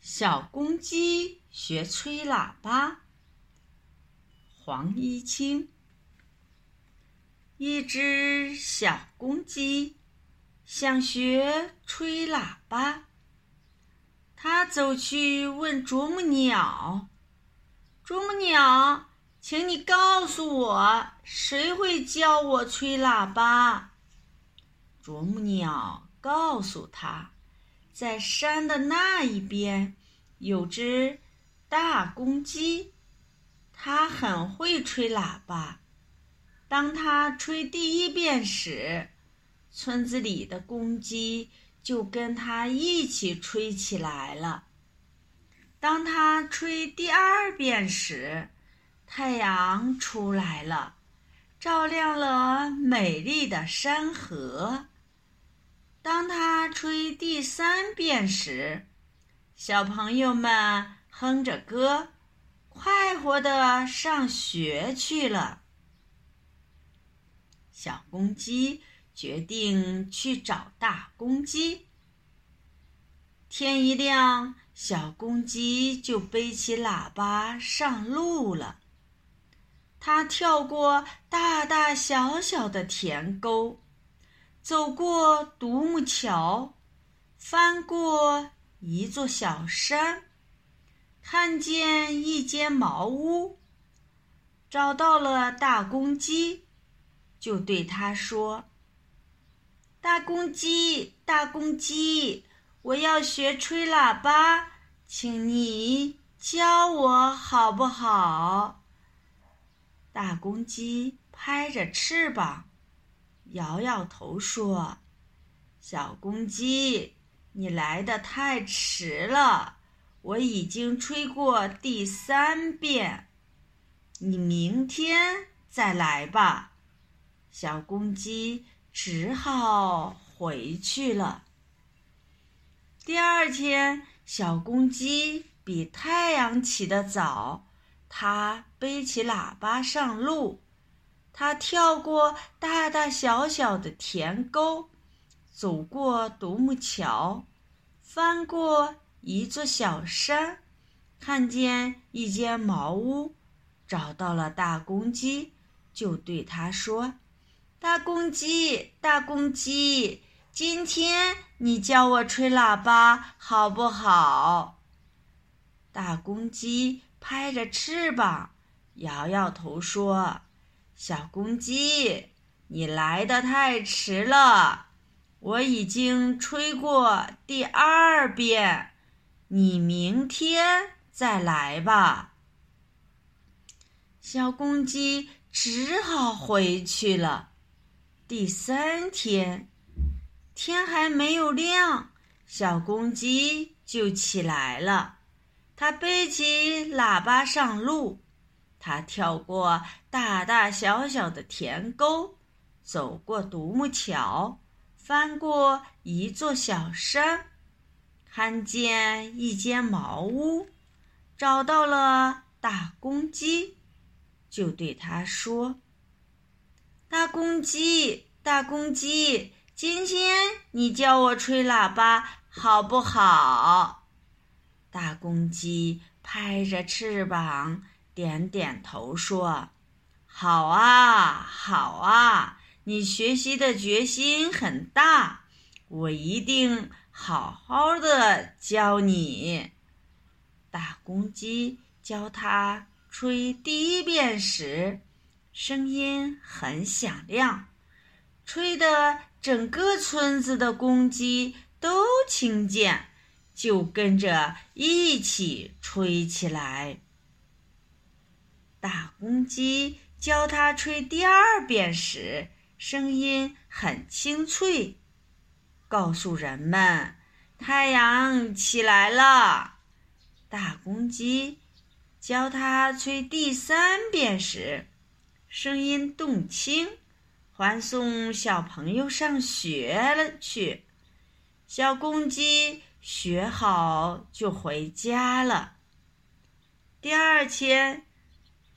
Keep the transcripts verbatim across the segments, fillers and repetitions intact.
小公鸡学吹喇叭。黄一清。一只小公鸡想学吹喇叭，它走去问啄木鸟：啄木鸟，请你告诉我，谁会教我吹喇叭？啄木鸟告诉他，在山的那一边有只大公鸡，它很会吹喇叭。当它吹第一遍时，村子里的公鸡就跟它一起吹起来了。当它吹第二遍时，太阳出来了，照亮了美丽的山河。当它吹第三遍时，小朋友们哼着歌，快活地上学去了。小公鸡决定去找大公鸡。天一亮，小公鸡就背起喇叭上路了。它跳过大大小小的田沟，走过独木桥，翻过一座小山，看见一间茅屋，找到了大公鸡，就对它说：大公鸡，大公鸡，我要学吹喇叭，请你教我好不好？大公鸡拍着翅膀，摇摇头说：小公鸡，你来得太迟了，我已经吹过第三遍，你明天再来吧。小公鸡只好回去了。第二天，小公鸡比太阳起得早，他背起喇叭上路，他跳过大大小小的田沟，走过独木桥，翻过一座小山，看见一间茅屋，找到了大公鸡，就对它说：大公鸡，大公鸡，今天你教我吹喇叭好不好？大公鸡拍着翅膀，摇摇头说：小公鸡，你来得太迟了，我已经吹过第二遍，你明天再来吧。小公鸡只好回去了。第三天，天还没有亮，小公鸡就起来了。它背起喇叭上路，它跳过大大小小的田沟，走过独木桥，翻过一座小山，看见一间茅屋，找到了大公鸡，就对它说：大公鸡，大公鸡，今天你教我吹喇叭好不好？大公鸡拍着翅膀，点点头说：好啊，好啊，你学习的决心很大，我一定好好的教你。大公鸡教它吹第一遍时，声音很响亮，吹得整个村子的公鸡都听见，就跟着一起吹起来。大公鸡教它吹第二遍时，声音很清脆，告诉人们太阳起来了。大公鸡教它吹第三遍时，声音动听，欢送小朋友上学了去。小公鸡学好就回家了。第二天，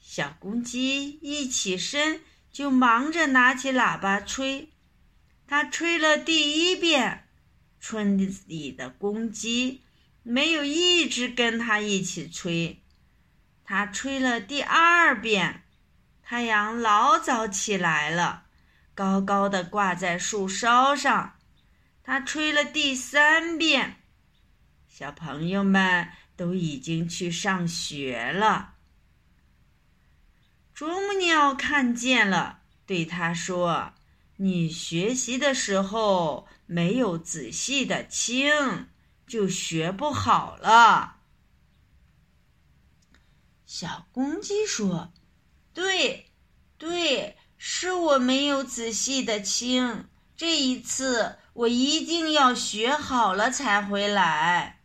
小公鸡一起身就忙着拿起喇叭吹。它吹了第一遍，村里的公鸡没有一直跟他一起吹。他吹了第二遍，太阳老早起来了，高高的挂在树梢上。他吹了第三遍，小朋友们都已经去上学了。啄木鸟看见了，对他说：你学习的时候没有仔细的听，就学不好了。小公鸡说：对对，是我没有仔细的听，这一次我一定要学好了才回来。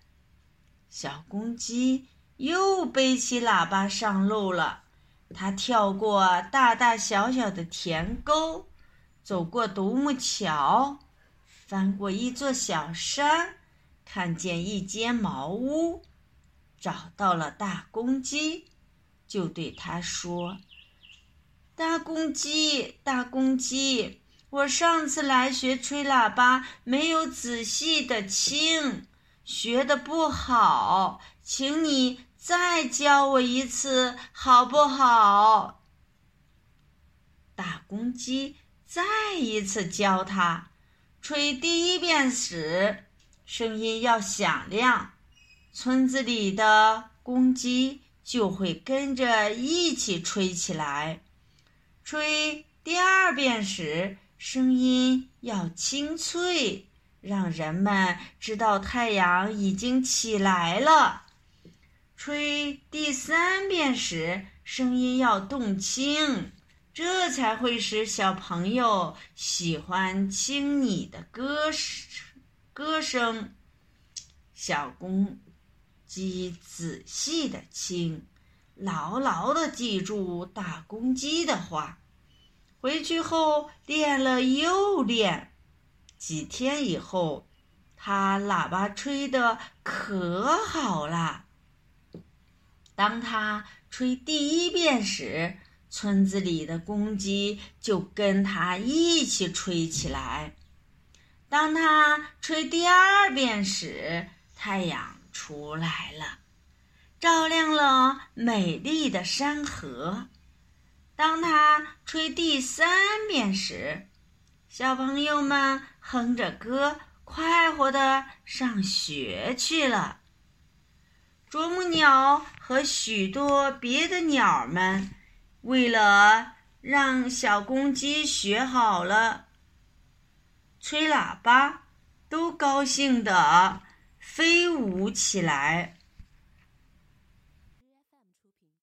小公鸡又背起喇叭上路了，它跳过大大小小的田沟，走过独木桥，翻过一座小山，看见一间茅屋，找到了大公鸡，就对它说：大公鸡，大公鸡，我上次来学吹喇叭，没有仔细的听，学得不好，请你再教我一次，好不好？大公鸡再一次教他，吹第一遍时，声音要响亮，村子里的公鸡就会跟着一起吹起来。吹第二遍时，声音要清脆，让人们知道太阳已经起来了。吹第三遍时，声音要动听，这才会使小朋友喜欢听你的歌歌声。小公鸡仔细地听，牢牢地记住大公鸡的话。回去后练了又练，几天以后，他喇叭吹得可好了。当他吹第一遍时，村子里的公鸡就跟他一起吹起来。当他吹第二遍时，太阳出来了，照亮了美丽的山河。当他吹第三遍时，小朋友们哼着歌，快活地上学去了。啄木鸟和许多别的鸟们，为了让小公鸡学好了吹喇叭，都高兴地飞舞起来。